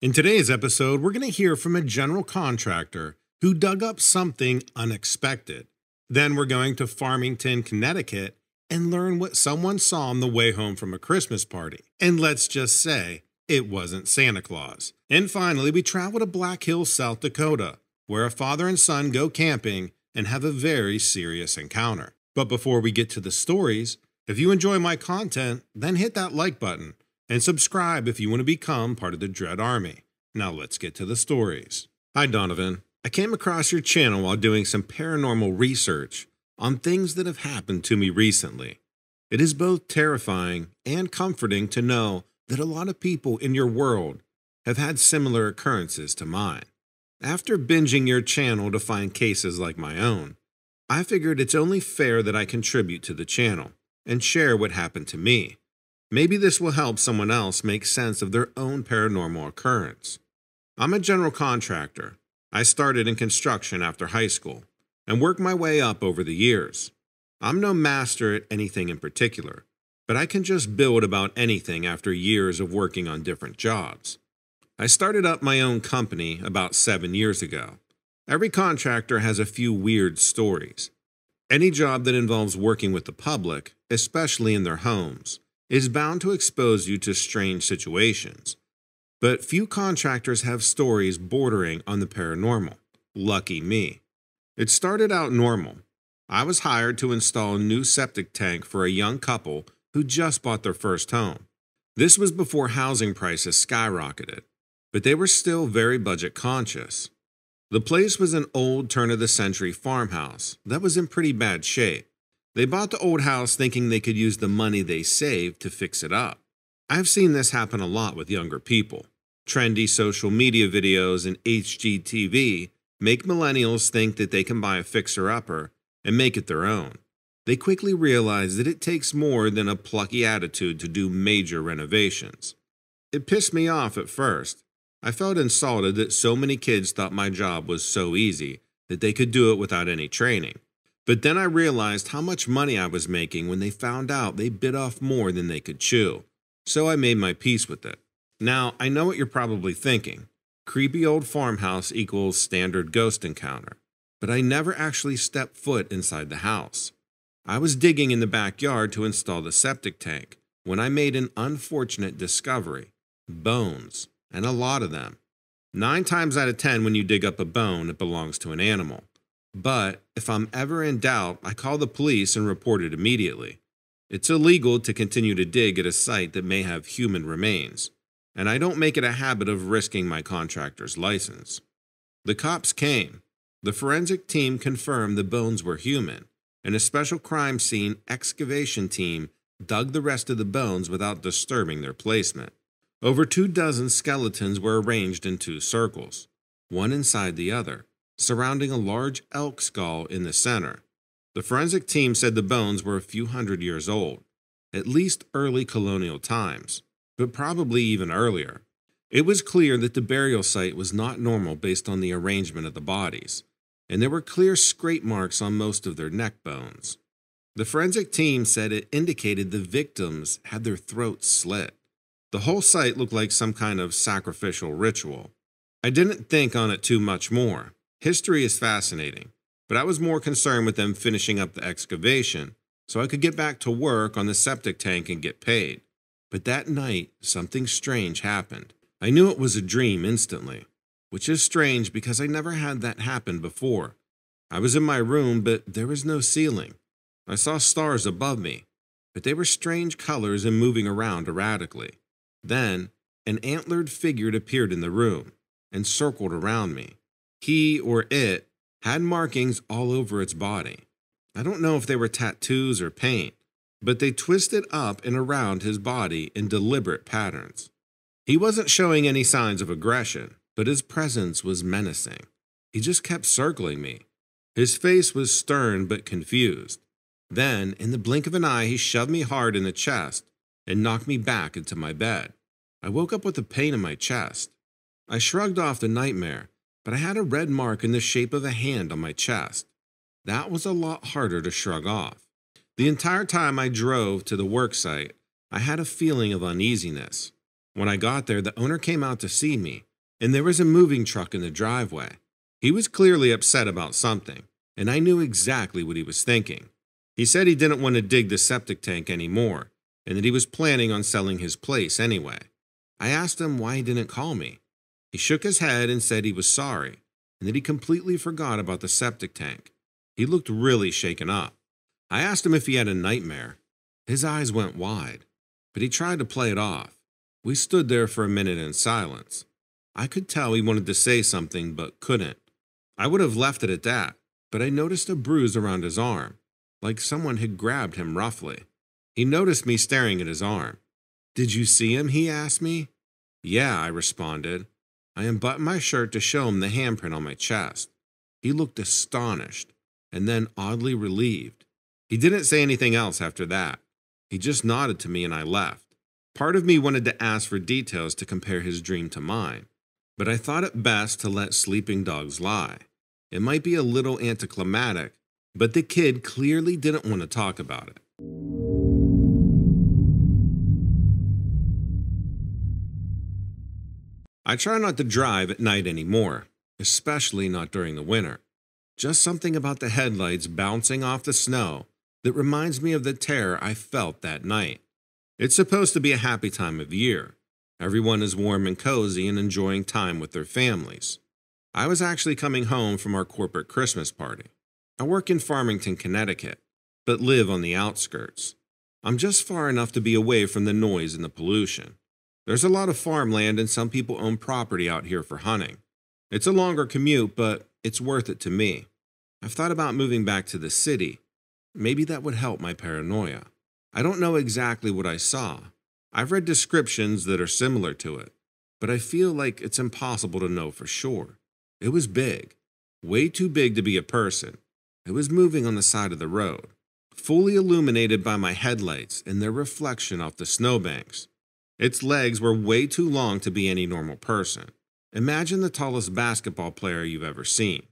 In today's episode, we're going to hear from a general contractor who dug up something unexpected. Then we're going to Farmington, Connecticut, and learn what someone saw on the way home from a Christmas party. And let's just say, it wasn't Santa Claus. And finally, we travel to Black Hills, South Dakota, where a father and son go camping and have a very serious encounter. But before we get to the stories, if you enjoy my content, then hit that like button. And subscribe if you want to become part of the Dread Army. Now let's get to the stories. Hi Donovan, I came across your channel while doing some paranormal research on things that have happened to me recently. It is both terrifying and comforting to know that a lot of people in your world have had similar occurrences to mine. After binging your channel to find cases like my own, I figured it's only fair that I contribute to the channel and share what happened to me. Maybe this will help someone else make sense of their own paranormal occurrence. I'm a general contractor. I started in construction after high school and worked my way up over the years. I'm no master at anything in particular, but I can just build about anything after years of working on different jobs. I started up my own company about 7 years ago. Every contractor has a few weird stories. Any job that involves working with the public, especially in their homes, is bound to expose you to strange situations. But few contractors have stories bordering on the paranormal. Lucky me. It started out normal. I was hired to install a new septic tank for a young couple who just bought their first home. This was before housing prices skyrocketed, but they were still very budget conscious. The place was an old turn-of-the-century farmhouse that was in pretty bad shape. They bought the old house thinking they could use the money they saved to fix it up. I've seen this happen a lot with younger people. Trendy social media videos and HGTV make millennials think that they can buy a fixer-upper and make it their own. They quickly realize that it takes more than a plucky attitude to do major renovations. It pissed me off at first. I felt insulted that so many kids thought my job was so easy that they could do it without any training. But then I realized how much money I was making when they found out they bit off more than they could chew. So I made my peace with it. Now, I know what you're probably thinking. Creepy old farmhouse equals standard ghost encounter. But I never actually stepped foot inside the house. I was digging in the backyard to install the septic tank when I made an unfortunate discovery. Bones. And a lot of them. 9 times out of 10 when you dig up a bone, it belongs to an animal. But if I'm ever in doubt, I call the police and report it immediately. It's illegal to continue to dig at a site that may have human remains, and I don't make it a habit of risking my contractor's license. The cops came. The forensic team confirmed the bones were human, and a special crime scene excavation team dug the rest of the bones without disturbing their placement. Over 24 skeletons were arranged in 2 circles, one inside the other, surrounding a large elk skull in the center. The forensic team said the bones were a few hundred years old, at least early colonial times, but probably even earlier. It was clear that the burial site was not normal based on the arrangement of the bodies, and there were clear scrape marks on most of their neck bones. The forensic team said it indicated the victims had their throats slit. The whole site looked like some kind of sacrificial ritual. I didn't think on it too much more. History is fascinating, but I was more concerned with them finishing up the excavation so I could get back to work on the septic tank and get paid. But that night, something strange happened. I knew it was a dream instantly, which is strange because I never had that happen before. I was in my room, but there was no ceiling. I saw stars above me, but they were strange colors and moving around erratically. Then, an antlered figure appeared in the room and circled around me. He or it had markings all over its body. I don't know if they were tattoos or paint, but they twisted up and around his body in deliberate patterns. He wasn't showing any signs of aggression, but his presence was menacing. He just kept circling me. His face was stern but confused. Then, in the blink of an eye, he shoved me hard in the chest and knocked me back into my bed. I woke up with a pain in my chest. I shrugged off the nightmare, but I had a red mark in the shape of a hand on my chest. That was a lot harder to shrug off. The entire time I drove to the work site, I had a feeling of uneasiness. When I got there, the owner came out to see me, and there was a moving truck in the driveway. He was clearly upset about something, and I knew exactly what he was thinking. He said he didn't want to dig the septic tank anymore, and that he was planning on selling his place anyway. I asked him why he didn't call me. He shook his head and said he was sorry, and that he completely forgot about the septic tank. He looked really shaken up. I asked him if he had a nightmare. His eyes went wide, but he tried to play it off. We stood there for a minute in silence. I could tell he wanted to say something but couldn't. I would have left it at that, but I noticed a bruise around his arm, like someone had grabbed him roughly. He noticed me staring at his arm. "Did you see him?" he asked me. "Yeah," I responded. I unbuttoned my shirt to show him the handprint on my chest. He looked astonished, and then oddly relieved. He didn't say anything else after that. He just nodded to me and I left. Part of me wanted to ask for details to compare his dream to mine, but I thought it best to let sleeping dogs lie. It might be a little anticlimactic, but the kid clearly didn't want to talk about it. I try not to drive at night anymore, especially not during the winter. Just something about the headlights bouncing off the snow that reminds me of the terror I felt that night. It's supposed to be a happy time of year. Everyone is warm and cozy and enjoying time with their families. I was actually coming home from our corporate Christmas party. I work in Farmington, Connecticut, but live on the outskirts. I'm just far enough to be away from the noise and the pollution. There's a lot of farmland and some people own property out here for hunting. It's a longer commute, but it's worth it to me. I've thought about moving back to the city. Maybe that would help my paranoia. I don't know exactly what I saw. I've read descriptions that are similar to it, but I feel like it's impossible to know for sure. It was big, way too big to be a person. It was moving on the side of the road, fully illuminated by my headlights and their reflection off the snowbanks. Its legs were way too long to be any normal person. Imagine the tallest basketball player you've ever seen.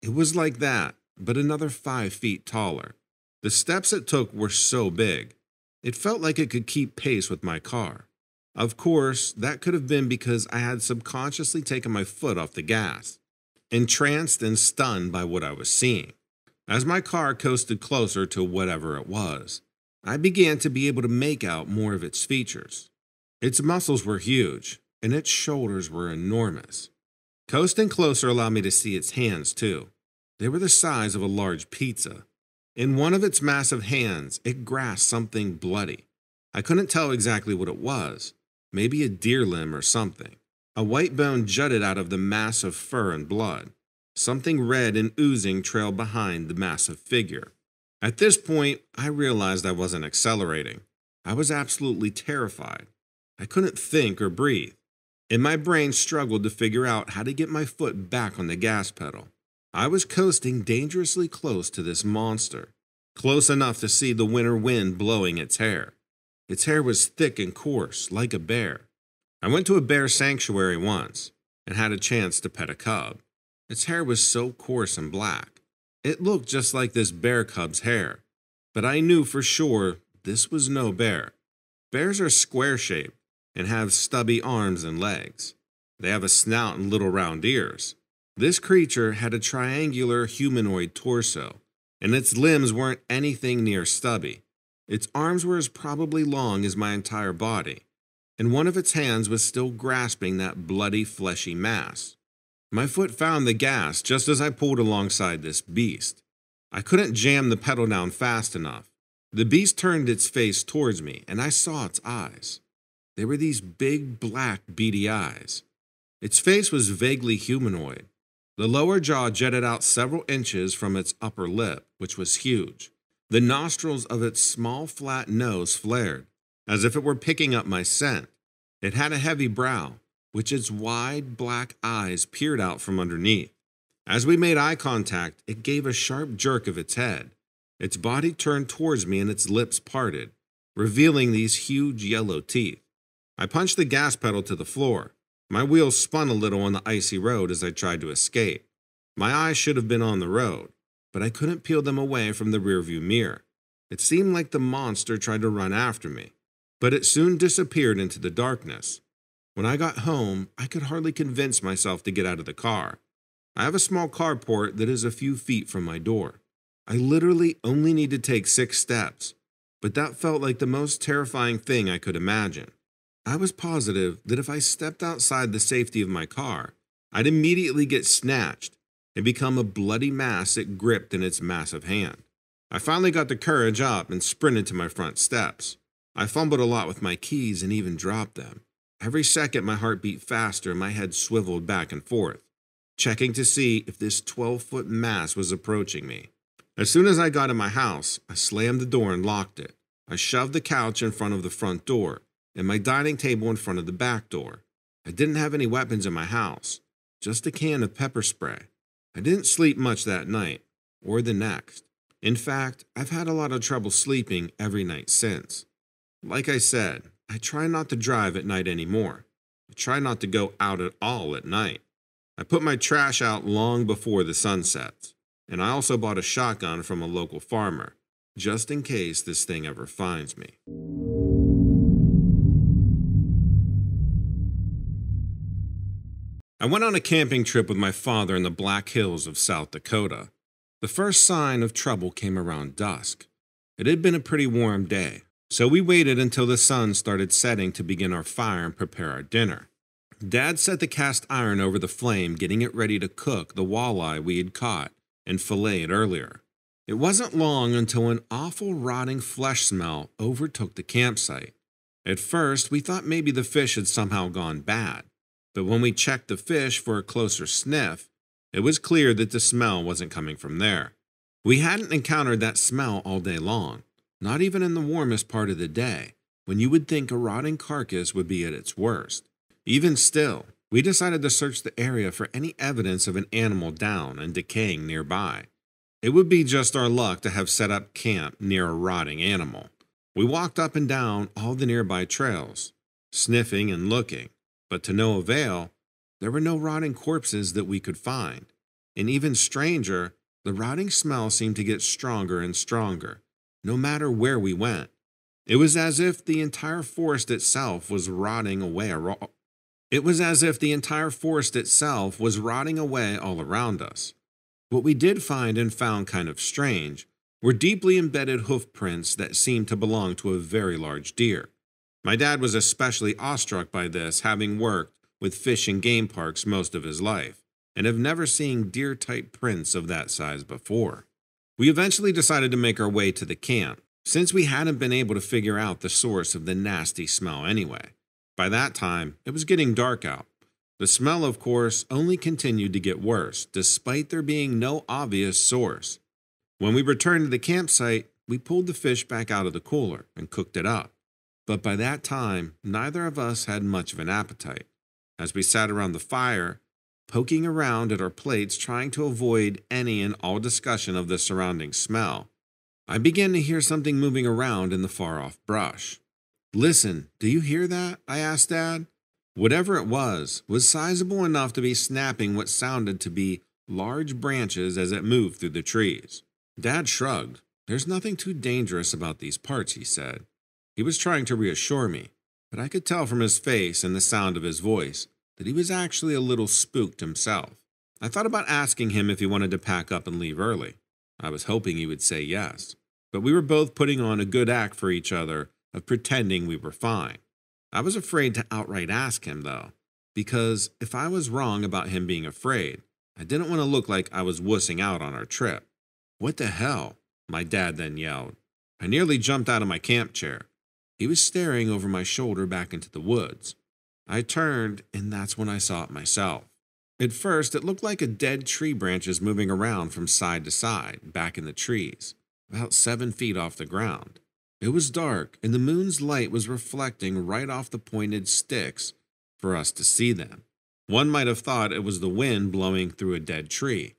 It was like that, but another 5 feet taller. The steps it took were so big. It felt like it could keep pace with my car. Of course, that could have been because I had subconsciously taken my foot off the gas, entranced and stunned by what I was seeing. As my car coasted closer to whatever it was, I began to be able to make out more of its features. Its muscles were huge, and its shoulders were enormous. Coasting closer allowed me to see its hands, too. They were the size of a large pizza. In one of its massive hands, it grasped something bloody. I couldn't tell exactly what it was. Maybe a deer limb or something. A white bone jutted out of the mass of fur and blood. Something red and oozing trailed behind the massive figure. At this point, I realized I wasn't accelerating. I was absolutely terrified. I couldn't think or breathe, and my brain struggled to figure out how to get my foot back on the gas pedal. I was coasting dangerously close to this monster, close enough to see the winter wind blowing its hair. Its hair was thick and coarse, like a bear. I went to a bear sanctuary once and had a chance to pet a cub. Its hair was so coarse and black. It looked just like this bear cub's hair, but I knew for sure this was no bear. Bears are square-shaped and have stubby arms and legs. They have a snout and little round ears. This creature had a triangular humanoid torso, and its limbs weren't anything near stubby. Its arms were as probably long as my entire body, and one of its hands was still grasping that bloody, fleshy mass. My foot found the gas just as I pulled alongside this beast. I couldn't jam the pedal down fast enough. The beast turned its face towards me, and I saw its eyes. They were these big, black, beady eyes. Its face was vaguely humanoid. The lower jaw jutted out several inches from its upper lip, which was huge. The nostrils of its small, flat nose flared, as if it were picking up my scent. It had a heavy brow, which its wide, black eyes peered out from underneath. As we made eye contact, it gave a sharp jerk of its head. Its body turned towards me and its lips parted, revealing these huge yellow teeth. I punched the gas pedal to the floor. My wheels spun a little on the icy road as I tried to escape. My eyes should have been on the road, but I couldn't peel them away from the rearview mirror. It seemed like the monster tried to run after me, but it soon disappeared into the darkness. When I got home, I could hardly convince myself to get out of the car. I have a small carport that is a few feet from my door. I literally only need to take 6 steps, but that felt like the most terrifying thing I could imagine. I was positive that if I stepped outside the safety of my car, I'd immediately get snatched and become a bloody mass it gripped in its massive hand. I finally got the courage up and sprinted to my front steps. I fumbled a lot with my keys and even dropped them. Every second my heart beat faster and my head swiveled back and forth, checking to see if this 12-foot mass was approaching me. As soon as I got in my house, I slammed the door and locked it. I shoved the couch in front of the front door and my dining table in front of the back door. I didn't have any weapons in my house, just a can of pepper spray. I didn't sleep much that night or the next. In fact, I've had a lot of trouble sleeping every night since. Like I said, I try not to drive at night anymore. I try not to go out at all at night. I put my trash out long before the sun sets, and I also bought a shotgun from a local farmer, just in case this thing ever finds me. I went on a camping trip with my father in the Black Hills of South Dakota. The first sign of trouble came around dusk. It had been a pretty warm day, so we waited until the sun started setting to begin our fire and prepare our dinner. Dad set the cast iron over the flame, getting it ready to cook the walleye we had caught and filleted earlier. It wasn't long until an awful rotting flesh smell overtook the campsite. At first, we thought maybe the fish had somehow gone bad, but when we checked the fish for a closer sniff, it was clear that the smell wasn't coming from there. We hadn't encountered that smell all day long, not even in the warmest part of the day, when you would think a rotting carcass would be at its worst. Even still, we decided to search the area for any evidence of an animal down and decaying nearby. It would be just our luck to have set up camp near a rotting animal. We walked up and down all the nearby trails, sniffing and looking, but to no avail. There were no rotting corpses that we could find, and even stranger, the rotting smell seemed to get stronger and stronger, no matter where we went. It was as if the entire forest itself was rotting away all around us. What we did find and found kind of strange were deeply embedded hoof prints that seemed to belong to a very large deer. My dad was especially awestruck by this, having worked with fish and game parks most of his life, and have never seen deer-type prints of that size before. We eventually decided to make our way to the camp, since we hadn't been able to figure out the source of the nasty smell anyway. By that time, it was getting dark out. The smell, of course, only continued to get worse, despite there being no obvious source. When we returned to the campsite, we pulled the fish back out of the cooler and cooked it up. But by that time, neither of us had much of an appetite. As we sat around the fire, poking around at our plates, trying to avoid any and all discussion of the surrounding smell, I began to hear something moving around in the far-off brush. "Listen, do you hear that?" I asked Dad. Whatever it was sizable enough to be snapping what sounded to be large branches as it moved through the trees. Dad shrugged. "There's nothing too dangerous about these parts," he said. He was trying to reassure me, but I could tell from his face and the sound of his voice that he was actually a little spooked himself. I thought about asking him if he wanted to pack up and leave early. I was hoping he would say yes, but we were both putting on a good act for each other of pretending we were fine. I was afraid to outright ask him, though, because if I was wrong about him being afraid, I didn't want to look like I was wussing out on our trip. "What the hell?" my dad then yelled. I nearly jumped out of my camp chair. He was staring over my shoulder back into the woods. I turned, and that's when I saw it myself. At first, it looked like a dead tree branches moving around from side to side, back in the trees, about 7 feet off the ground. It was dark, and the moon's light was reflecting right off the pointed sticks for us to see them. One might have thought it was the wind blowing through a dead tree,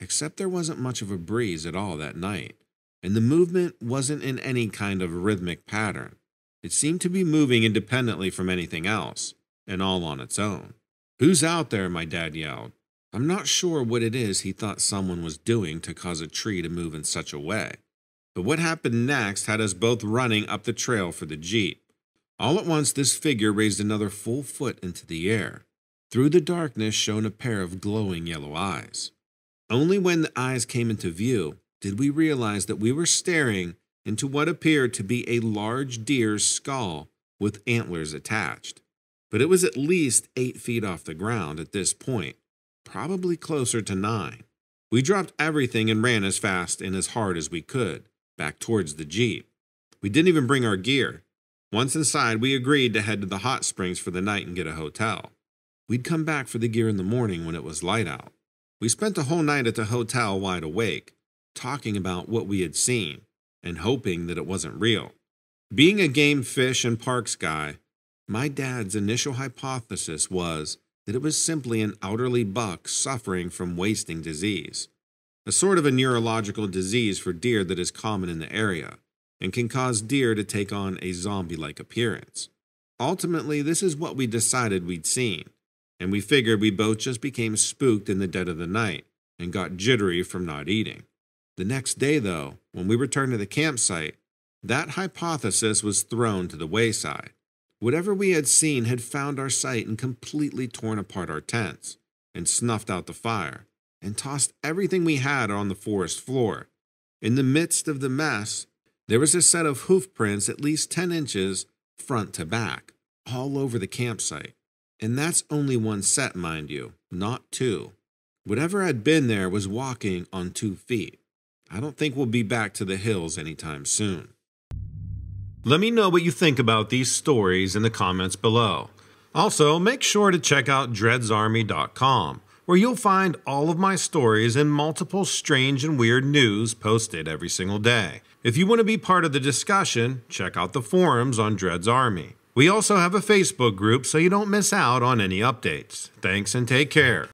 except there wasn't much of a breeze at all that night, and the movement wasn't in any kind of rhythmic pattern. It seemed to be moving independently from anything else, and all on its own. "Who's out there?" my dad yelled. I'm not sure what it is he thought someone was doing to cause a tree to move in such a way, but what happened next had us both running up the trail for the Jeep. All at once, this figure raised another full foot into the air. Through the darkness shone a pair of glowing yellow eyes. Only when the eyes came into view did we realize that we were staring into what appeared to be a large deer's skull with antlers attached. But it was at least 8 feet off the ground at this point, probably closer to 9. We dropped everything and ran as fast and as hard as we could, back towards the Jeep. We didn't even bring our gear. Once inside, we agreed to head to the hot springs for the night and get a hotel. We'd come back for the gear in the morning when it was light out. We spent the whole night at the hotel wide awake, talking about what we had seen and hoping that it wasn't real. Being a game, fish, and parks guy, my dad's initial hypothesis was that it was simply an elderly buck suffering from wasting disease, a sort of a neurological disease for deer that is common in the area and can cause deer to take on a zombie-like appearance. Ultimately, this is what we decided we'd seen, and we figured we both just became spooked in the dead of the night and got jittery from not eating. The next day, though, when we returned to the campsite, that hypothesis was thrown to the wayside. Whatever we had seen had found our site and completely torn apart our tents and snuffed out the fire and tossed everything we had on the forest floor. In the midst of the mess, there was a set of hoof prints at least 10 inches front to back all over the campsite. And that's only one set, mind you, not 2. Whatever had been there was walking on 2 feet. I don't think we'll be back to the hills anytime soon. Let me know what you think about these stories in the comments below. Also, make sure to check out DreadsArmy.com, where you'll find all of my stories and multiple strange and weird news posted every single day. If you want to be part of the discussion, check out the forums on Dreads Army. We also have a Facebook group, so you don't miss out on any updates. Thanks and take care.